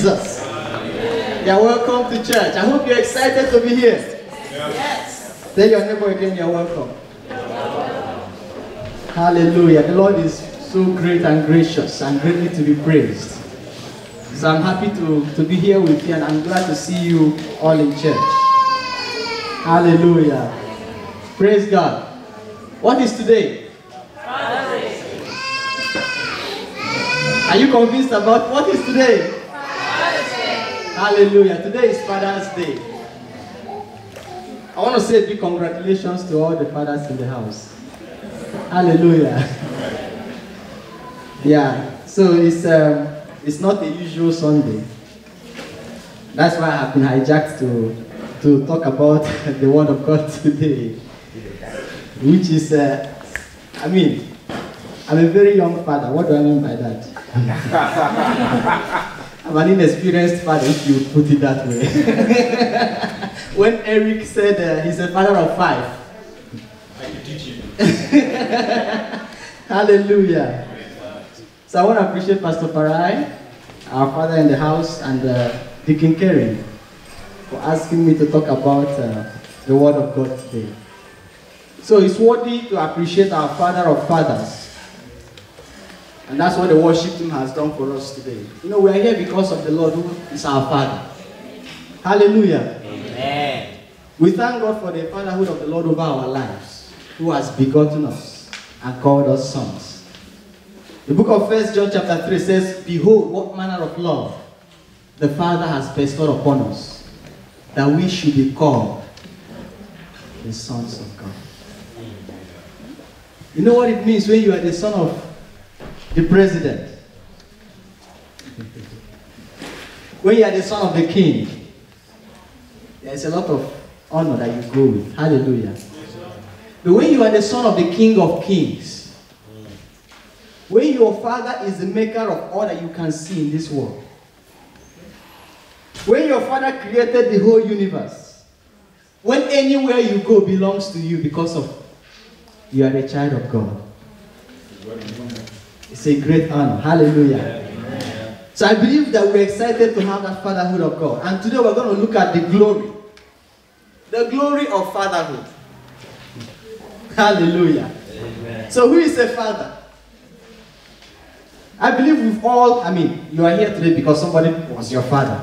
Jesus. You are welcome to church. I hope you are excited to be here. Yes. Tell your neighbor again, you are welcome. Hallelujah. The Lord is so great and gracious and greatly to be praised. So I'm happy to be here with you, and I'm glad to see you all in church. Hallelujah. Praise God. What is today? Are you convinced about what is today? Father's Day. Hallelujah. Today is Father's Day. I want to say big congratulations to all the fathers in the house. Hallelujah. Yeah. So it's not the usual Sunday. That's why I've been hijacked to talk about the Word of God today, which is, I'm a very young father. What do I mean by that? I'm an inexperienced father, if you put it that way. When Eric said he's a father of 5, I can teach you. Hallelujah. So I want to appreciate Pastor Parai, our father in the house, and Dick and Karen for asking me to talk about the Word of God today. So it's worthy to appreciate our Father of Fathers. And that's what the worship team has done for us today. You know, we are here because of the Lord who is our Father. Hallelujah. Amen. We thank God for the fatherhood of the Lord over our lives, who has begotten us and called us sons. The book of 1 John chapter 3 says, "Behold, what manner of love the Father has bestowed upon us, that we should be called the sons of God." You know what it means when you are the son of the president, when you are the son of the king, there is a lot of honor that you go with. Hallelujah. But when you are the son of the King of Kings, when your Father is the maker of all that you can see in this world, when your Father created the whole universe, when anywhere you go belongs to you because of you are a child of God. It's a great honor. Hallelujah. Amen. So I believe that we're excited to have that fatherhood of God. And today we're going to look at the glory. The glory of fatherhood. Hallelujah. Amen. So who is a father? I believe we've all, you are here today because somebody was your father.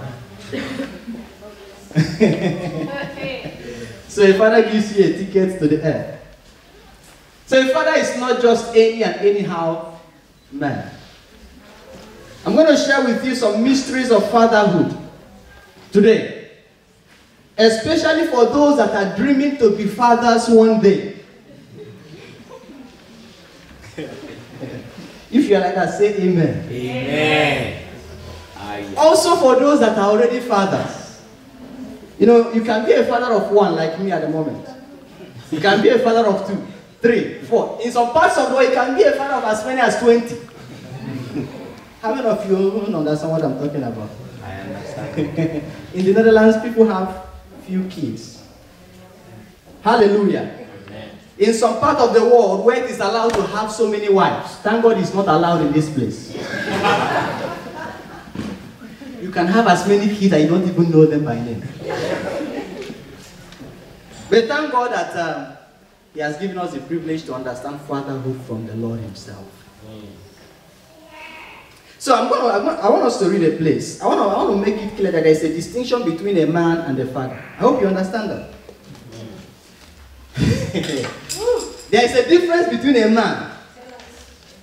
So a father gives you a ticket to the air. So a father is not just any and anyhow man. I'm going to share with you some mysteries of fatherhood today, especially for those that are dreaming to be fathers one day. If you are like that, say amen. Amen. Also for those that are already fathers. You know, you can be a father of one like me at the moment. You can be a father of 2. 3, 4. In some parts of the world, you can be a father of as many as 20. How many of you know that's what I'm talking about? I understand. In the Netherlands, people have few kids. Hallelujah. Amen. In some part of the world where it is allowed to have so many wives, thank God it's not allowed in this place. You can have as many kids that you don't even know them by name. But thank God that He has given us the privilege to understand fatherhood from the Lord Himself. So I want us to read a place. I want to make it clear that there is a distinction between a man and a father. I hope you understand that. There is a difference between a man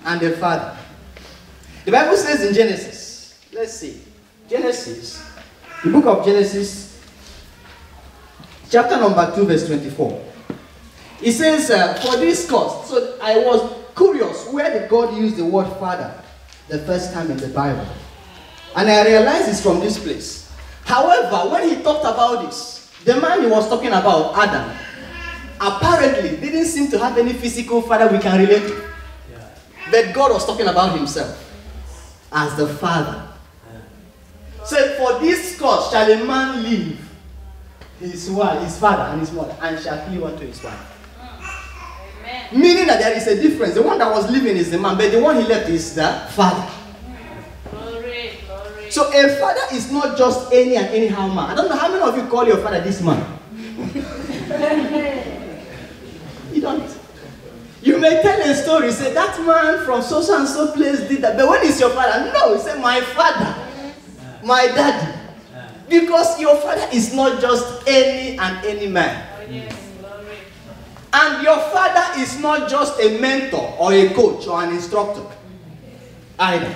and a father. The Bible says in Genesis, let's see, the book of Genesis, chapter number 2, verse 24. It says, for this cause. So I was curious, where did God use the word father the first time in the Bible? And I realized it's from this place. However, when he talked about this, the man he was talking about, Adam, apparently didn't seem to have any physical father we can relate to. Yeah. But God was talking about himself as the father. Yeah. So for this cause shall a man leave his father and his mother, and shall cleave unto his wife. Meaning that there is a difference. The one that was living is the man, but the one he left is the father. Glory, glory. So a father is not just any and anyhow man. I don't know how many of you call your father this man. You don't. You may tell a story, say that man from so and so place did that, but when is your father? No, you say my father, my daddy. Because your father is not just any and any man. Oh, yes. And your father is not just a mentor or a coach or an instructor either.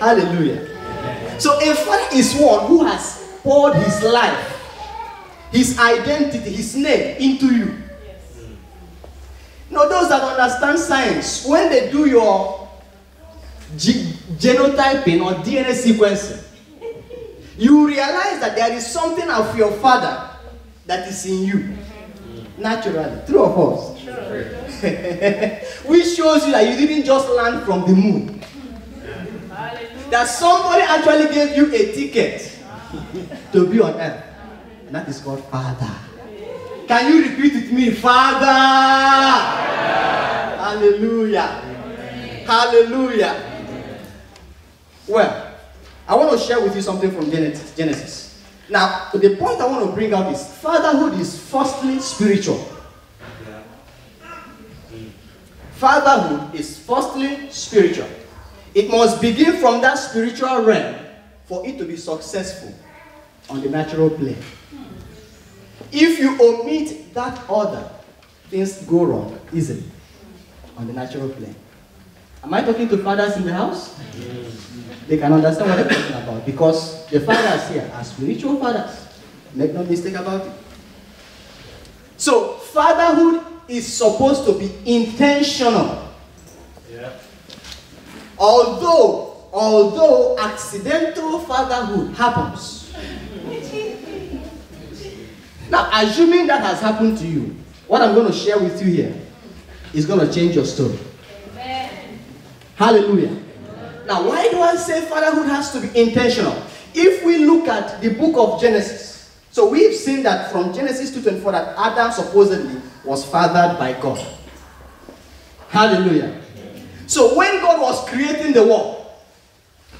Hallelujah. Amen. So a father is one who has poured his life, his identity, his name into you. Yes. Now those that understand science, when they do your genotyping or DNA sequencing, you realize that there is something of your father that is in you. Naturally. True or false? True. Which shows you that you didn't just land from the moon. That somebody actually gave you a ticket to be on earth. And that is called Father. Can you repeat with me? Father! Yeah. Hallelujah. Amen. Hallelujah. Amen. Well, I want to share with you something from Genesis. Now, the point I want to bring out is fatherhood is firstly spiritual. Fatherhood is firstly spiritual. It must begin from that spiritual realm for it to be successful on the natural plane. If you omit that order, things go wrong easily on the natural plane. Am I talking to fathers in the house? Yes. They can understand what I'm talking about because the fathers here are spiritual fathers. Make no mistake about it. So, fatherhood is supposed to be intentional. Yeah. Although accidental fatherhood happens. Now, assuming that has happened to you, what I'm going to share with you here is going to change your story. Amen. Hallelujah. Now, why do I say fatherhood has to be intentional? If we look at the book of Genesis, so we've seen that from Genesis 2:24 that Adam supposedly was fathered by God. Hallelujah. So when God was creating the world,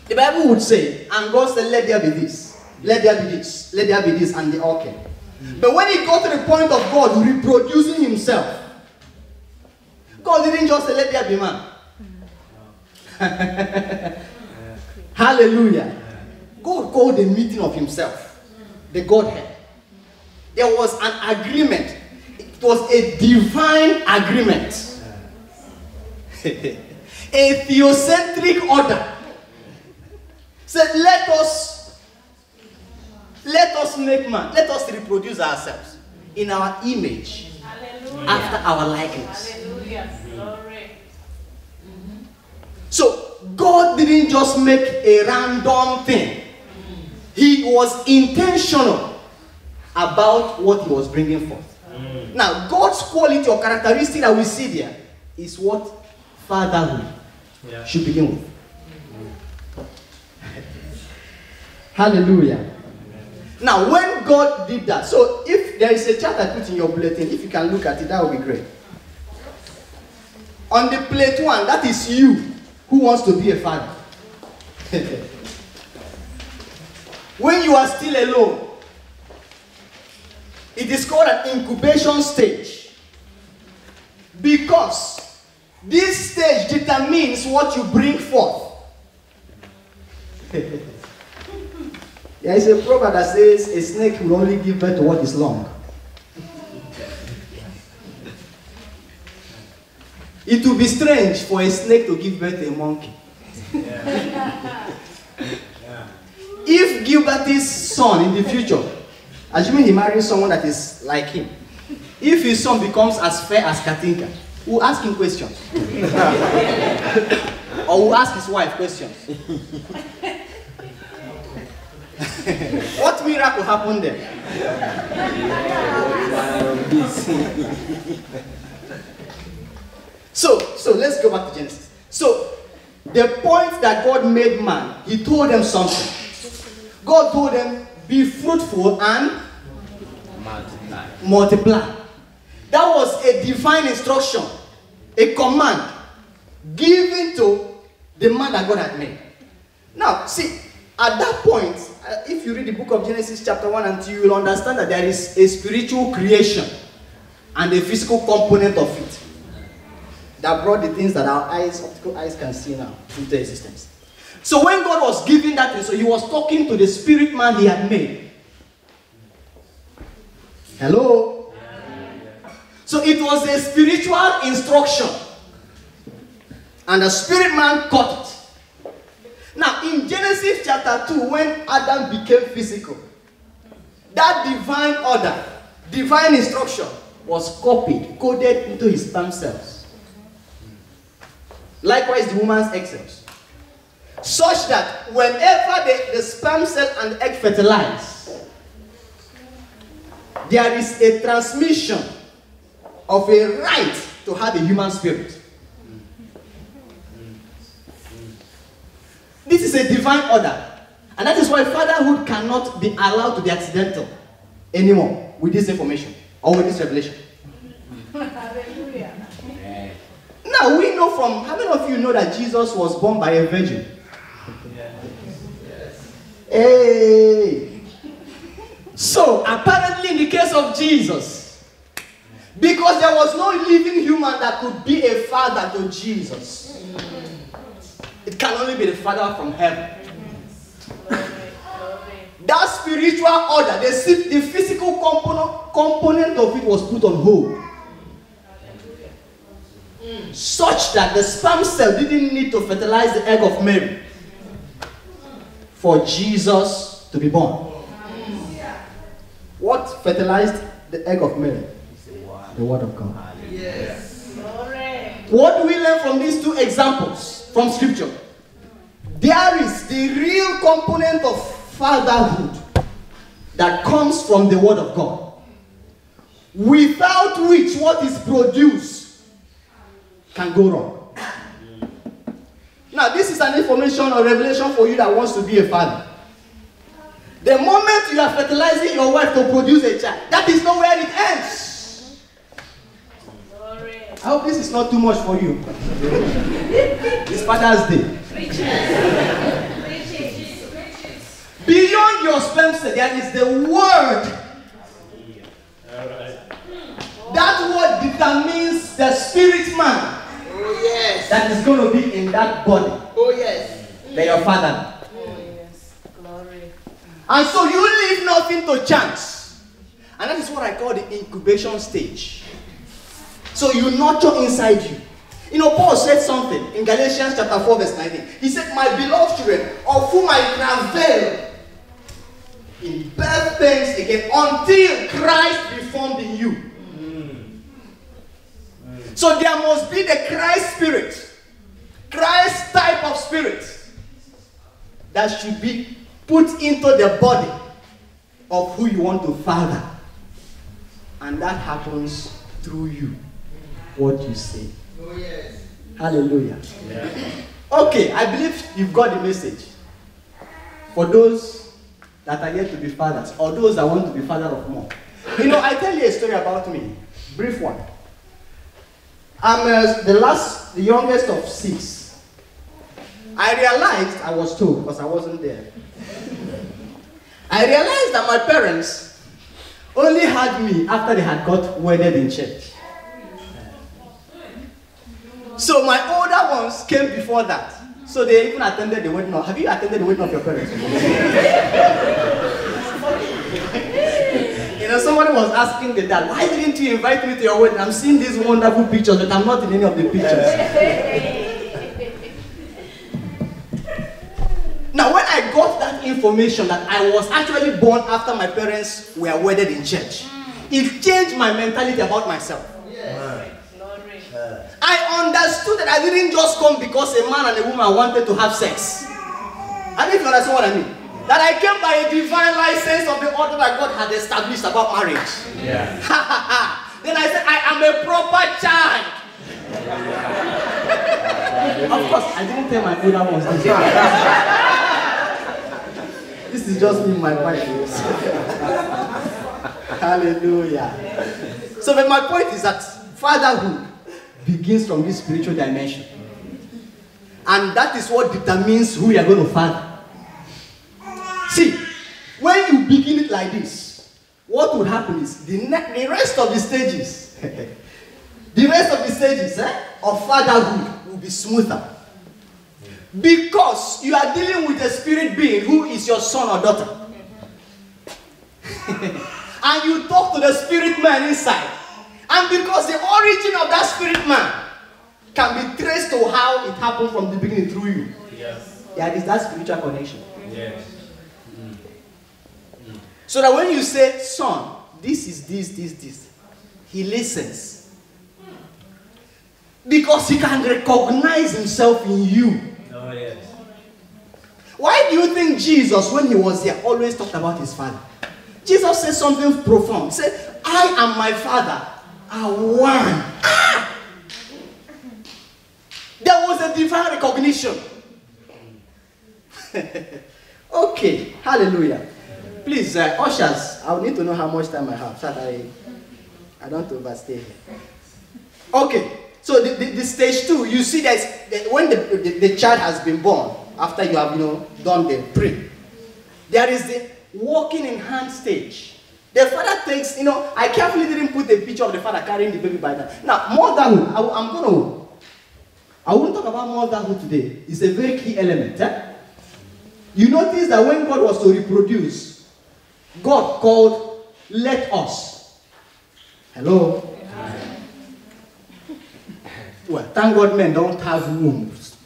the Bible would say, and God said, let there be this, let there be this, let there be this, and they all came. But when it got to the point of God reproducing himself, God didn't just say, let there be man. Hallelujah. God called a meeting of himself, the Godhead. There was an agreement. It was a divine agreement. A theocentric order. Said, let us make man. Let us reproduce ourselves in our image. Hallelujah. After our likeness. Hallelujah. Glory. So, God didn't just make a random thing. He was intentional about what he was bringing forth. Mm. Now, God's quality or characteristic that we see there is what fatherhood should begin with. Hallelujah. Amen. Now, when God did that, so if there is a chart I put in your bulletin, if you can look at it, that would be great. On the plate one, that is you. Who wants to be a father? When you are still alone, it is called an incubation stage. Because this stage determines what you bring forth. There is a proverb that says, a snake will only give birth to what is long. It will be strange for a snake to give birth to a monkey. Yeah. Yeah. If Gilbert's son in the future, assuming he marries someone that is like him, if his son becomes as fair as Katinka, we'll ask him questions. Or we'll ask his wife questions. What miracle happened there? So let's go back to Genesis. So, the point that God made man, he told them something. God told them, be fruitful and multiply. That was a divine instruction, a command given to the man that God had made. Now, see, at that point, if you read the book of Genesis chapter 1 and 2, you will understand that there is a spiritual creation and a physical component of it that brought the things that our eyes, optical eyes, can see now into existence. So when God was giving that, so he was talking to the spirit man he had made. Hello? So it was a spiritual instruction. And the spirit man caught it. Now in Genesis chapter 2, when Adam became physical, that divine order, divine instruction, was copied, coded into his sperm cells. Likewise, the woman's egg cells. Such that whenever the sperm cell and egg fertilize, there is a transmission of a right to have a human spirit. This is a divine order. And that is why fatherhood cannot be allowed to be accidental anymore with this information. Or with this revelation. Hallelujah. Now we know from, how many of you know that Jesus was born by a virgin? Yes. Yes. Hey. So apparently in the case of Jesus, because there was no living human that could be a father to Jesus, it can only be the Father from heaven. That spiritual order, the physical component of it was put on hold. Such that the sperm cell didn't need to fertilize the egg of Mary for Jesus to be born. What fertilized the egg of Mary? The Word of God. Yes. What do we learn from these two examples from Scripture? There is the real component of fatherhood that comes from the Word of God, without which what is produced can go wrong. Now this is an information or revelation for you that wants to be a father. The moment you are fertilizing your wife to produce a child, that is not where it ends. I hope this is not too much for you. It's Father's Day. Beyond your sperm cell, there is the Word. That Word determines the spirit man. Oh, yes. That is going to be in that body. Oh, yes. That your father. Oh, yes. Glory. And so you leave nothing to chance. And that is what I call the incubation stage. So you nurture inside you. You know, Paul said something in Galatians chapter 4 verse 19. He said, "My beloved children, of whom I travail in birth pains again until Christ be formed in you." Mm. Mm. So there must be the Christ spirit, Christ type of spirit that should be put into the body of who you want to father. And that happens through you, what you say. Oh, yes. Hallelujah. Yeah. Okay, I believe you've got the message. For those that are yet to be fathers, or those that want to be father of more. You know, I tell you a story about me, brief one. I'm the youngest of 6. I realized, I was told, because I wasn't there. I realized that my parents only had me after they had got wedded in church. So my older ones came before that. So they even attended the wedding. Have you attended the wedding of your parents? You know, somebody was asking the dad, "Why didn't you invite me to your wedding? I'm seeing these wonderful pictures, but I'm not in any of the pictures." Now, when I got that information that I was actually born after my parents were wedded in church, it changed my mentality about myself. I understood that I didn't just come because a man and a woman wanted to have sex. I don't even understand what I mean. That I came by a divine license of the order that God had established about marriage. Yeah. Then I said, "I am a proper child." Of course, I didn't tell my older ones this. This is just me, my wife. Hallelujah. So, but my point is that fatherhood begins from this spiritual dimension. And that is what determines who you are going to father. See, when you begin it like this, what will happen is the rest of the stages, the rest of the stages of fatherhood will be smoother. Because you are dealing with a spirit being who is your son or daughter. And you talk to the spirit man inside. And because the origin of that spirit man can be traced to how it happened from the beginning through you. Yes. Yeah, it's that spiritual connection. Yes. Mm. Mm. So that when you say, son, this is this, he listens. Because he can recognize himself in you. Oh, yes. Why do you think Jesus, when he was here, always talked about his father? Jesus said something profound. He said, I and my father are one. Ah! There was a divine recognition. Okay, hallelujah. Please, ushers, I need to know how much time I have so that I don't overstay here. Okay, so the stage two, you see that when the child has been born, after you have done the pre, there is the walking in hand stage. The father takes, I carefully didn't put the picture of the father carrying the baby by that. Now, motherhood, I won't talk about motherhood today. It's a very key element. You notice that when God was to reproduce, God called, let us. Hello? Yeah. Well, thank God men don't have wombs.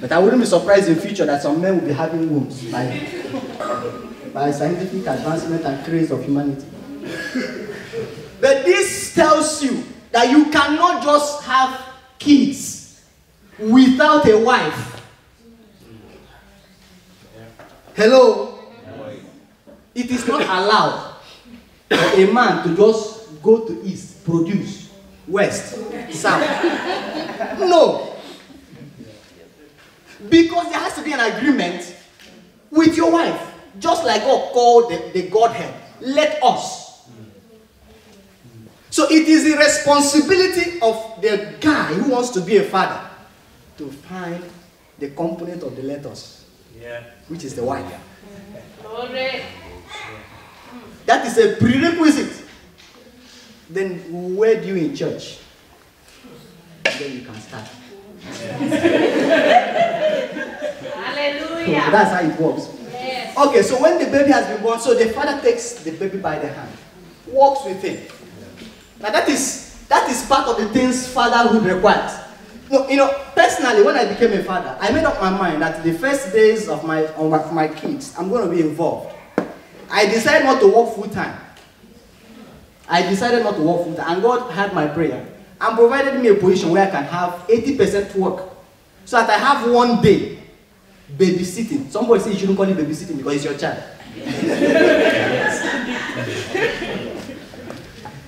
But I wouldn't be surprised in the future that some men will be having wombs by scientific advancement and craze of humanity. But this tells you that you cannot just have kids without a wife. Hello? It is not allowed for a man to just go to east, produce, west, south. No. Because there has to be an agreement with your wife. Just like God called the Godhead, let us. So it is the responsibility of the guy who wants to be a father to find the component of the let us. Yeah. Which is the wife. Yeah. That is a prerequisite. Then where do you in church? Then you can start. Hallelujah. So that's how it works. Yes. Okay, so when the baby has been born, so the father takes the baby by the hand, walks with him. Now that is part of the things fatherhood requires. No, personally, when I became a father, I made up my mind that the first days of my kids, I'm going to be involved. I decided not to work full time. And God heard my prayer and provided me a position where I can have 80% work so that I have one day babysitting. Somebody says you shouldn't call it babysitting because it's your child.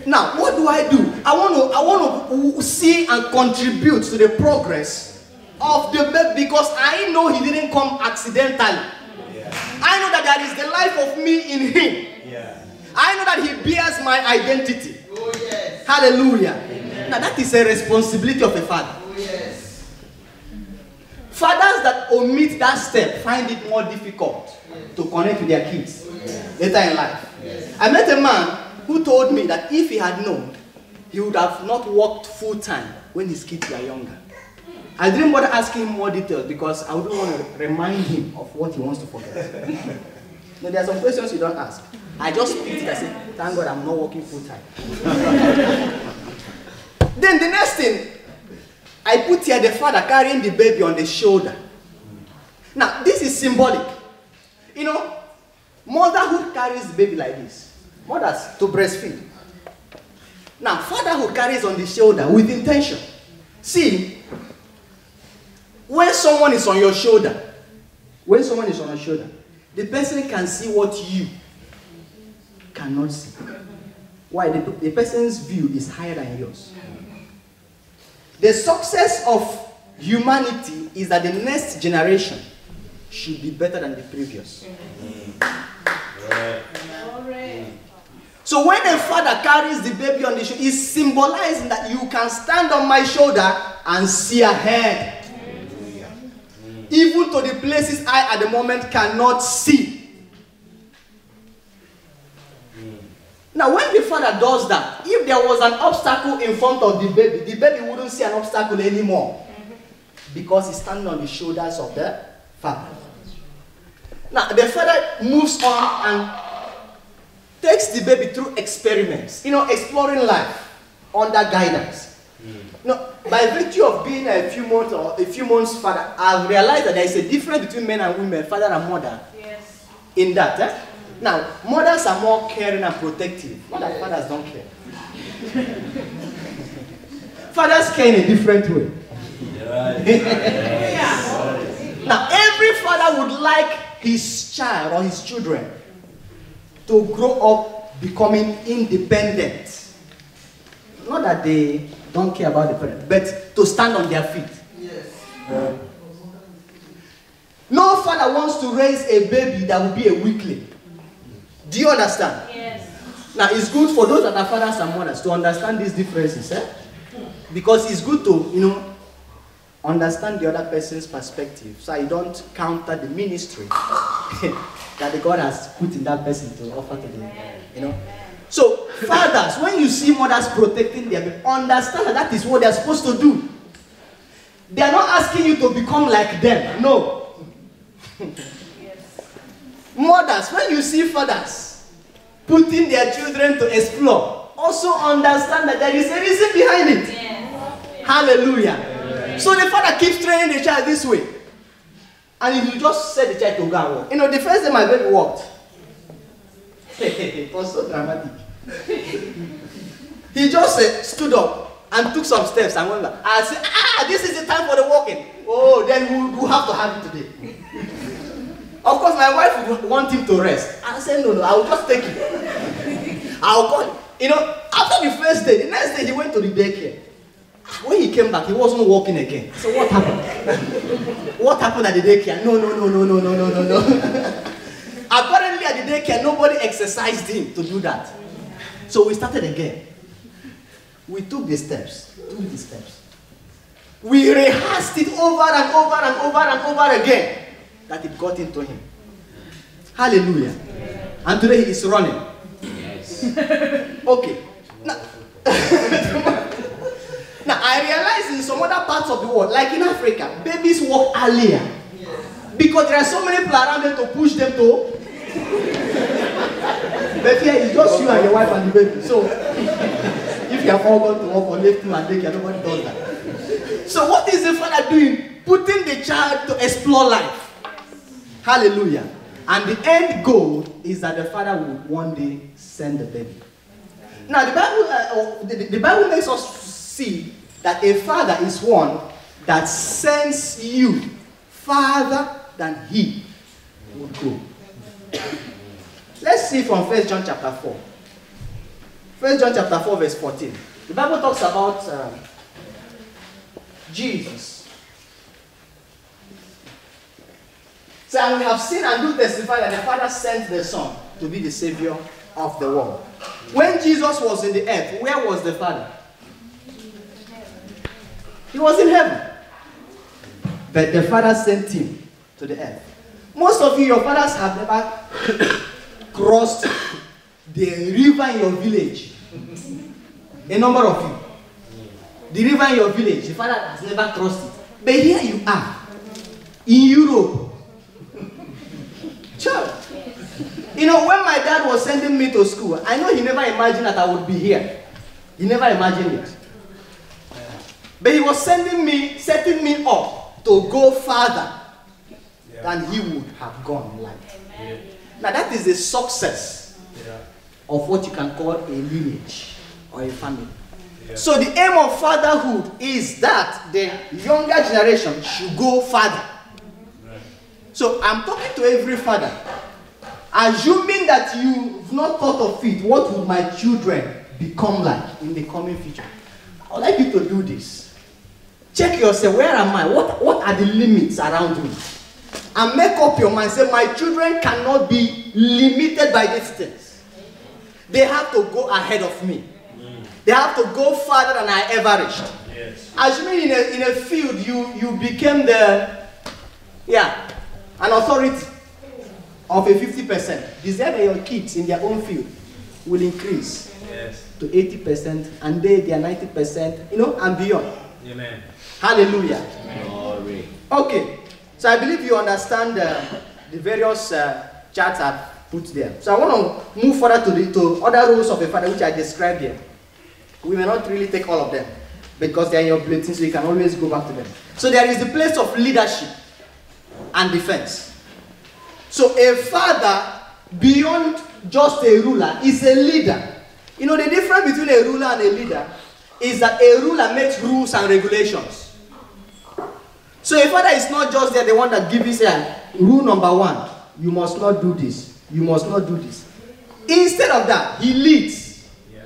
Now, what do? I want to see and contribute to the progress of the baby because I know he didn't come accidentally. Yeah. I know that there is the life of me in him. Yeah. I know that he bears my identity. Oh, yes. Hallelujah. Amen. Now, that is a responsibility of a father. Oh, yes. Fathers that omit that step find it more difficult to connect with their kids later in life. Yes. I met a man who told me that if he had known, he would have not worked full time when his kids were younger. I didn't want to ask him more details because I wouldn't want to remind him of what he wants to forget. No, there are some questions you don't ask. I just picked it and said, thank God I'm not working full time. Then the next thing, I put here the father carrying the baby on the shoulder. Now, this is symbolic. Motherhood carries the baby like this. Mothers to breastfeed. Now, fatherhood carries on the shoulder with intention. See, when someone is on your shoulder, the person can see what you cannot see. Why? The person's view is higher than yours. The success of humanity is that the next generation should be better than the previous. So when a father carries the baby on the shoulder, it's symbolizing that you can stand on my shoulder and see ahead. Even to the places I at the moment cannot see. Now, when the father does that, if there was an obstacle in front of the baby wouldn't see an obstacle anymore. Because he's standing on the shoulders of the father. Now, the father moves on and takes the baby through experiments, you know, exploring life under guidance. Now, by virtue of being a few months father, I've realized that there is a difference between men and women, father and mother. Yes. In that, eh? Now, mothers are more caring and protective. Not that fathers don't care. Fathers care in a different way. Right. Yeah. Now, every father would like his child or his children to grow up becoming independent. Not that they don't care about the parents, but to stand on their feet. Yes. No father wants to raise a baby that will be a weakling. Do you understand? Yes. Now, it's good for those that are fathers and mothers to understand these differences, eh? Because it's good to, you know, understand the other person's perspective, so you don't counter the ministry that God has put in that person to offer to them. You know. So, fathers, when you see mothers protecting them, understand that that is what they are supposed to do. They are not asking you to become like them. No. Mothers, when you see fathers putting their children to explore, also understand that there is a reason behind it. Yes. Hallelujah. Yes. So the father keeps training the child this way. And if you just set the child to go and walk. You know, the first day my baby walked. It was so dramatic. He just stood up and took some steps and went back. I said, ah, this is the time for the walking. Oh, then we'll have to have it today. Of course, my wife would want him to rest. I said, no, I will just take it. I'll call him. You know, after the first day, the next day he went to the daycare. When he came back, he wasn't walking again. So what happened? What happened at the daycare? No. Apparently at the daycare, nobody exercised him to do that. So we started again. We took the steps. We rehearsed it over and over again. That it got into him. Hallelujah. Yes. And today he is running. Yes. Okay. Now, I realize in some other parts of the world, like in Africa, babies walk earlier. Yes. Because there are so many people around them to push them to. But here it's just you and your wife and the baby. So, if you have all gone to work or left you and they can, nobody does that. So, what is the father doing? Putting the child to explore life. Hallelujah. And the end goal is that the father will one day send the baby. Now, the Bible makes us see that a father is one that sends you farther than he would go. Let's see from 1 John chapter 4. 1 John chapter 4 verse 14. The Bible talks about Jesus. So, and we have seen and do testify that the Father sent the Son to be the Savior of the world. When Jesus was in the earth, where was the Father? He was in heaven. But the Father sent him to the earth. Most of you, your fathers have never crossed the river in your village. A number of you. The river in your village, the Father has never crossed it. But here you are, in Europe. Sure. You know, when my dad was sending me to school, I know he never imagined that I would be here. He never imagined it. But he was sending me, setting me up to go farther than he would have gone in life. Amen. Now that is the success of what you can call a lineage or a family. Yeah. So the aim of fatherhood is that the younger generation should go farther. So I'm talking to every father, assuming that you've not thought of it, what would my children become like in the coming future? I would like you to do this. Check yourself, where am I? What are the limits around me? And make up your mind, say my children cannot be limited by distance. They have to go ahead of me. They have to go farther than I ever reached. Yes. Assuming in a field you became the, an authority of a 50%. Deserve your kids in their own field will increase to 80%, and they are 90%, you know, and beyond. Amen. Hallelujah. Amen. Okay, so I believe you understand the various charts I've put there. So I want to move further to to other rules of a father which I described here. We may not really take all of them because they are in your bulletin, so you can always go back to them. So there is the place of leadership and defense. So a father, beyond just a ruler, is a leader. You know, the difference between a ruler and a leader is that a ruler makes rules and regulations. So a father is not just the one that gives his rule number one. You must not do this. You must not do this. Instead of that, he leads. Yeah.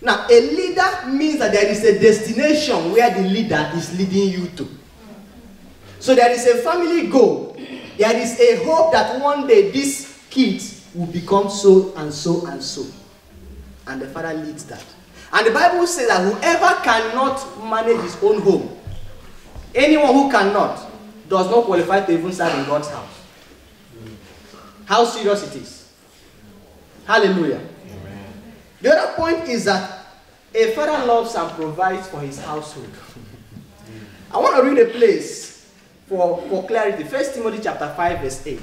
Now, a leader means that there is a destination where the leader is leading you to. So there is a family goal. There is a hope that one day these kids will become so and so and so. And the father leads that. And the Bible says that whoever cannot manage his own home, anyone who cannot, does not qualify to even serve in God's house. How serious it is. Hallelujah. Amen. The other point is that a father loves and provides for his household. I want to read a place for clarity. 1 Timothy chapter 5 verse 8.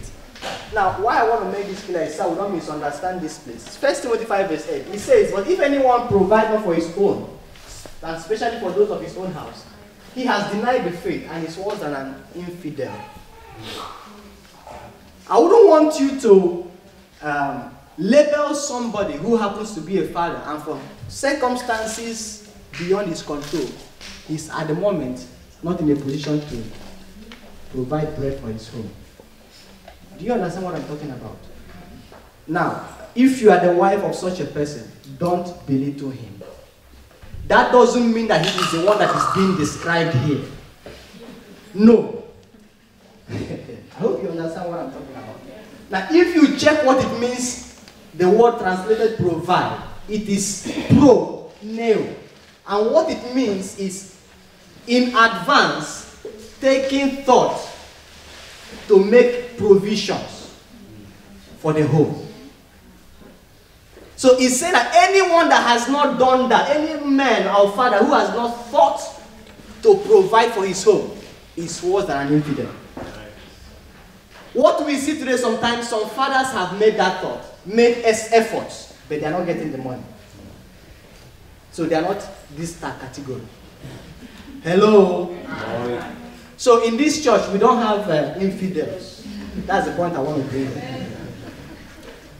Now, why I want to make this clear is so we don't misunderstand this place. 1 Timothy 5 verse 8, it says, "But if anyone provides not for his own, and especially for those of his own house, he has denied the faith and is worse than an infidel." I wouldn't want you to label somebody who happens to be a father and from circumstances beyond his control is at the moment not in a position to provide bread for his home. Do you understand what I'm talking about? Now, if you are the wife of such a person, don't belittle him. That doesn't mean that he is the one that is being described here. No. I hope you understand what I'm talking about. Now, if you check what it means, the word translated provide, it is pro, neo. And what it means is, in advance, taking thought to make provisions for the home. So he said that anyone that has not done that, any man or father who has not thought to provide for his home, is worse than an infidel. What we see today sometimes, some fathers have made that thought, made efforts, but they are not getting the money. So they are not this category. Hello? Hi. So in this church, we don't have infidels. That's the point I want to bring.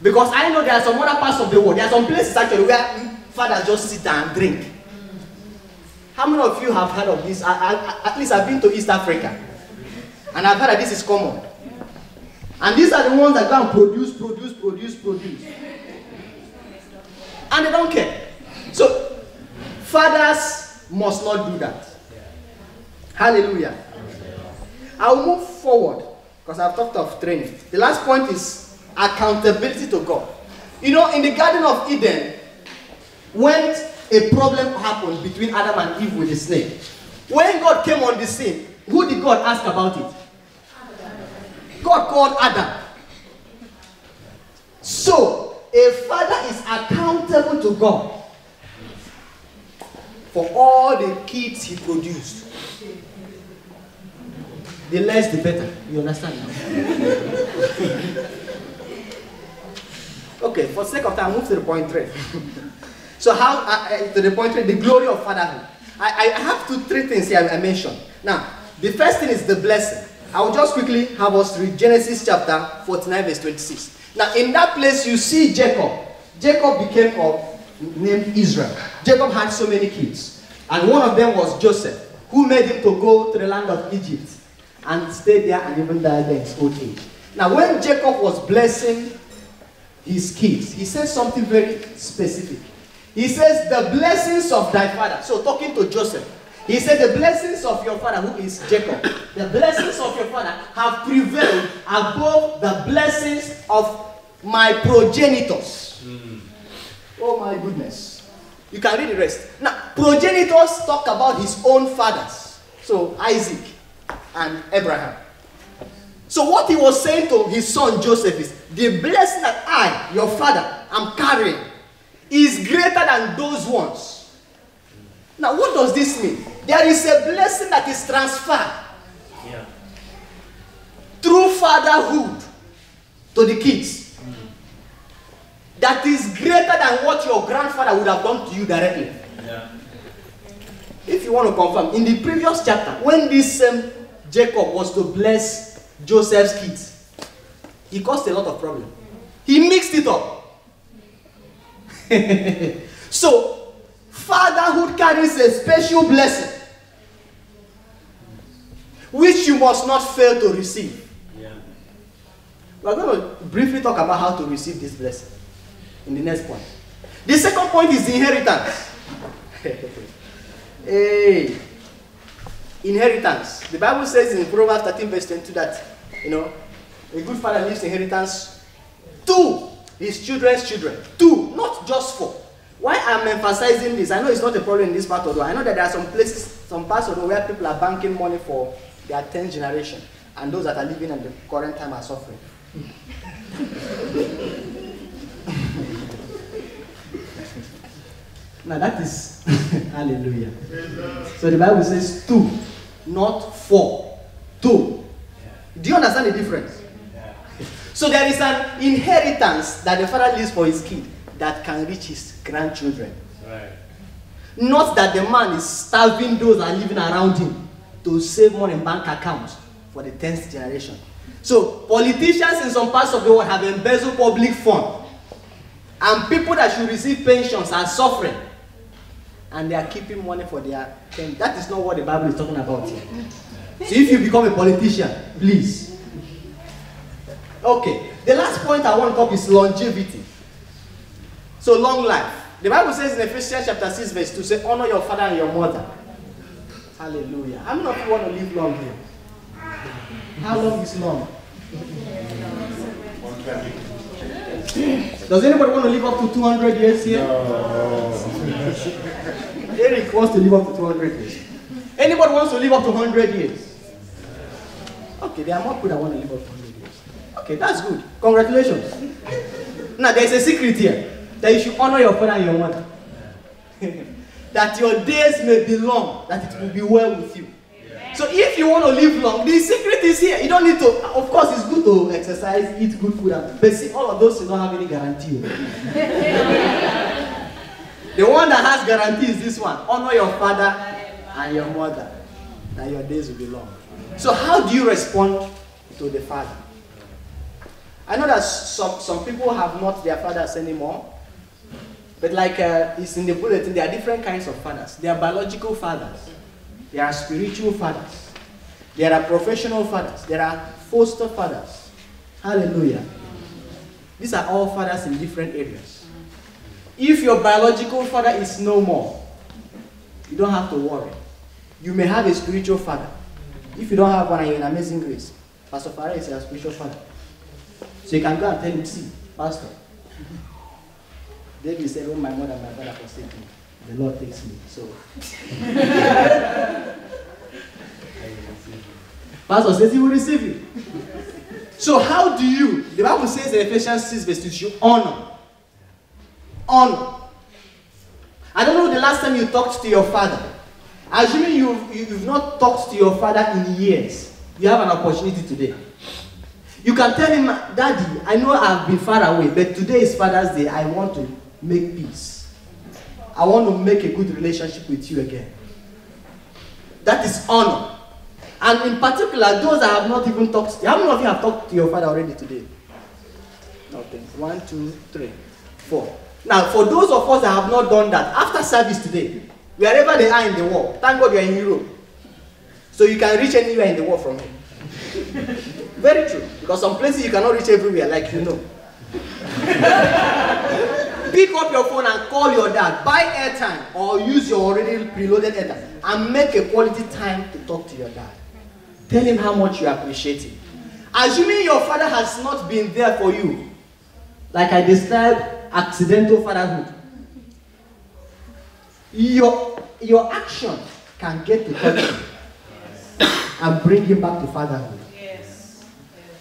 Because I know there are some other parts of the world, there are some places actually where fathers just sit and drink. How many of you have heard of this? At least I've been to East Africa. And I've heard that this is common. And these are the ones that go and produce. And they don't care. So, fathers must not do that. Hallelujah. I'll move forward, because I've talked of training. The last point is accountability to God. You know, in the Garden of Eden, when a problem happened between Adam and Eve with the snake, when God came on the scene, who did God ask about it? God called Adam. So, a father is accountable to God for all the kids he produced. The less, the better. You understand now? Okay, for sake of time, move to the point 3. So how, to the point 3, the glory of fatherhood. I have three things here I mentioned. Now, the first thing is the blessing. I will just quickly have us read Genesis chapter 49 verse 26. Now, in that place, you see Jacob. Jacob became named Israel. Jacob had so many kids. And one of them was Joseph, who made him to go to the land of Egypt and stay there and even die there in his old age. Now, when Jacob was blessing his kids, he says something very specific. He says, "The blessings of thy father." So talking to Joseph, he said, "The blessings of your father," who is Jacob, "the blessings of your father have prevailed above the blessings of my progenitors." Oh my goodness. You can read the rest. Now, progenitors talk about his own fathers. So Isaac and Abraham. So what he was saying to his son Joseph is, the blessing that I, your father, am carrying is greater than those ones. Now what does this mean? There is a blessing that is transferred through fatherhood to the kids. That is greater than what your grandfather would have done to you directly. Yeah. If you want to confirm, in the previous chapter, when this same Jacob was to bless Joseph's kids, he caused a lot of problems. He mixed it up. So, fatherhood carries a special blessing, which you must not fail to receive. Yeah. We are going to briefly talk about how to receive this blessing in the next point. The second point is inheritance. Hey, inheritance. The Bible says in Proverbs 13 verse 22 that, you know, a good father leaves inheritance to his children's children. To, not just for. Why I'm emphasizing this? I know it's not a problem in this part of the world. I know that there are some places, some parts of the world where people are banking money for their 10th generation, and those that are living at the current time are suffering. Now that is, hallelujah. So the Bible says two, not four. Two. Yeah. Do you understand the difference? Yeah. So there is an inheritance that the father leaves for his kid that can reach his grandchildren. Right. Not that the man is starving those that are living around him to save money in bank accounts for the 10th generation. So politicians in some parts of the world have embezzled public funds, and people that should receive pensions are suffering, and they are keeping money for their pension. That is not what the Bible is talking about here. So if you become a politician, please. Okay, the last point I want to talk is longevity. So long life. The Bible says in Ephesians chapter 6 verse 2, say, honor your father and your mother. Hallelujah. How many of you want to live long here? How long is long? Does anybody want to live up to 200 years here? No. Eric wants to live up to 200 years. Anybody wants to live up to 100 years? Okay, there are more people that want to live up to 100 years. Okay, that's good. Congratulations. Now, there's a secret here, that you should honor your father and your mother. That your days may be long, that it will be well with you. So if you want to live long, the secret is here. You don't need to, of course it's good to exercise, eat good food, and basic, all of those you don't have any guarantee. The one that has guarantee is this one. Honor your father and your mother, that your days will be long. So how do you respond to the father? I know that some people have not their fathers anymore, but like it's in the bulletin, there are different kinds of fathers. There are biological fathers. There are spiritual fathers. There are professional fathers. There are foster fathers. Hallelujah. These are all fathers in different areas. If your biological father is no more, you don't have to worry. You may have a spiritual father. If you don't have one, you're in Amazing Grace. Pastor Farah is your spiritual father. So you can go and tell him, see, Pastor, David said, oh, my mother and my father forsake me. The Lord takes me, so. Pastor says he will receive you. So how do you, the Bible says in Ephesians 6 verse 2, you honor. Honor. I don't know the last time you talked to your father. Assuming you've not talked to your father in years, you have an opportunity today. You can tell him, Daddy, I know I've been far away, but today is Father's Day, I want to make peace. I want to make a good relationship with you again. That is honor. And in particular, those that have not even talked to you. How many of you have talked to your father already today? Okay. 1, 2, 3, 4. Now, for those of us that have not done that, after service today, wherever they are in the world, thank God you are in Europe. So you can reach anywhere in the world from here. Very true. Because some places you cannot reach everywhere, like you know. Pick up your phone and call your dad. Buy airtime or use your already preloaded airtime and make a quality time to talk to your dad. Tell him how much you appreciate him. Assuming your father has not been there for you, like I described, accidental fatherhood, your action can get to him and bring him back to fatherhood. Yes.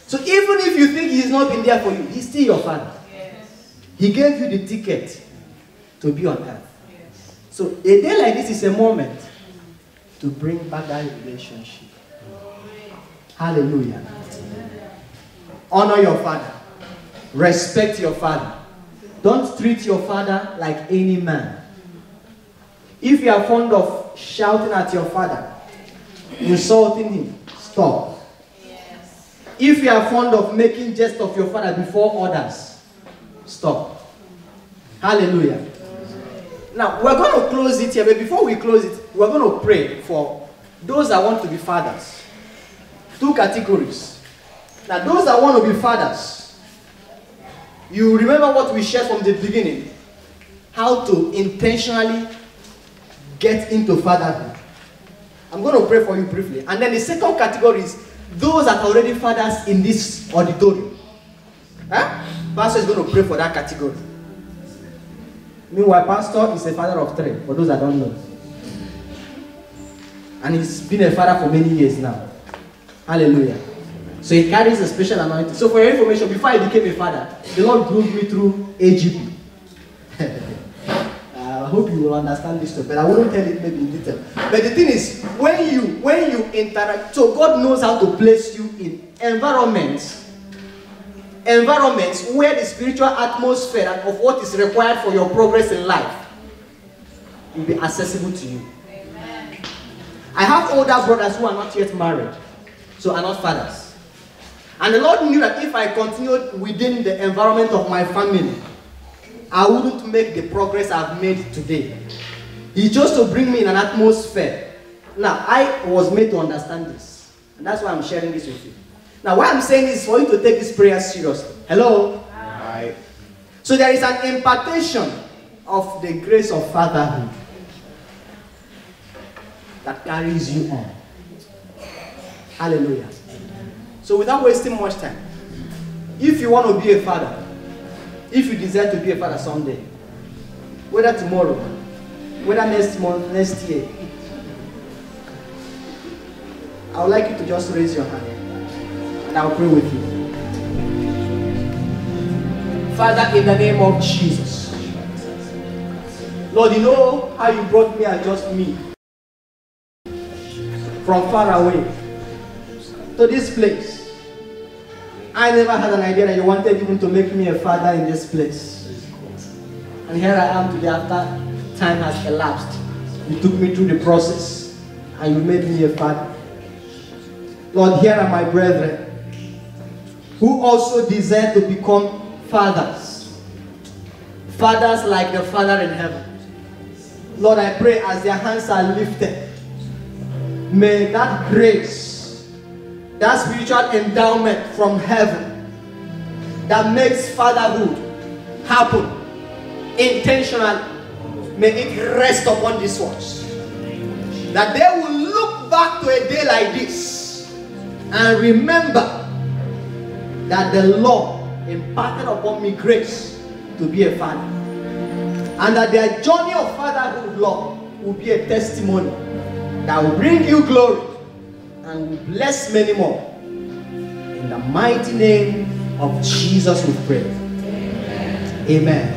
So even if you think he's not been there for you, he's still your father. Yes. He gave you the ticket to be on earth. Yes. So a day like this is a moment to bring back that relationship. Hallelujah. Hallelujah. Honor your father. Respect your father. Don't treat your father like any man. If you are fond of shouting at your father, insulting him, stop. Yes. If you are fond of making jest of your father before others, stop. Hallelujah. Now, we're going to close it here, but before we close it, we're going to pray for those that want to be fathers. Two categories. Now, those that want to be fathers, you remember what we shared from the beginning, how to intentionally get into fatherhood. I'm going to pray for you briefly. And then the second category is those that are already fathers in this auditorium. Huh? Pastor is going to pray for that category. Meanwhile, Pastor is a father of three, for those that don't know. And he's been a father for many years now. Hallelujah. So he carries a special anointing. So for your information, before I became a father, the Lord drew me through AGP. I hope you will understand this stuff, but I won't tell it maybe in detail. But the thing is, when you interact, so God knows how to place you in environments where the spiritual atmosphere and of what is required for your progress in life will be accessible to you. Amen. I have older brothers who are not yet married, so are not fathers. And the Lord knew that if I continued within the environment of my family, I wouldn't make the progress I've made today. He chose to bring me in an atmosphere. Now, I was made to understand this. And that's why I'm sharing this with you. Now, what I'm saying is for you to take this prayer seriously. Hello? Hi. So there is an impartation of the grace of fatherhood that carries you on. Hallelujah. So without wasting much time, if you want to be a father, if you desire to be a father someday, whether tomorrow, whether next month, next year, I would like you to just raise your hand and I'll pray with you. Father, in the name of Jesus, Lord, you know how you brought me and just me from far away to this place. I never had an idea that you wanted even to make me a father in this place. And here I am today after time has elapsed. You took me through the process and you made me a father. Lord, here are my brethren who also desire to become fathers. Fathers like the Father in heaven. Lord, I pray as their hands are lifted, may that grace, that spiritual endowment from heaven that makes fatherhood happen intentionally, may it rest upon these ones. That they will look back to a day like this and remember that the Lord imparted upon me grace to be a father. And that their journey of fatherhood, Lord, will be a testimony that will bring you glory and we bless many more. In the mighty name of Jesus we pray. Amen. Amen.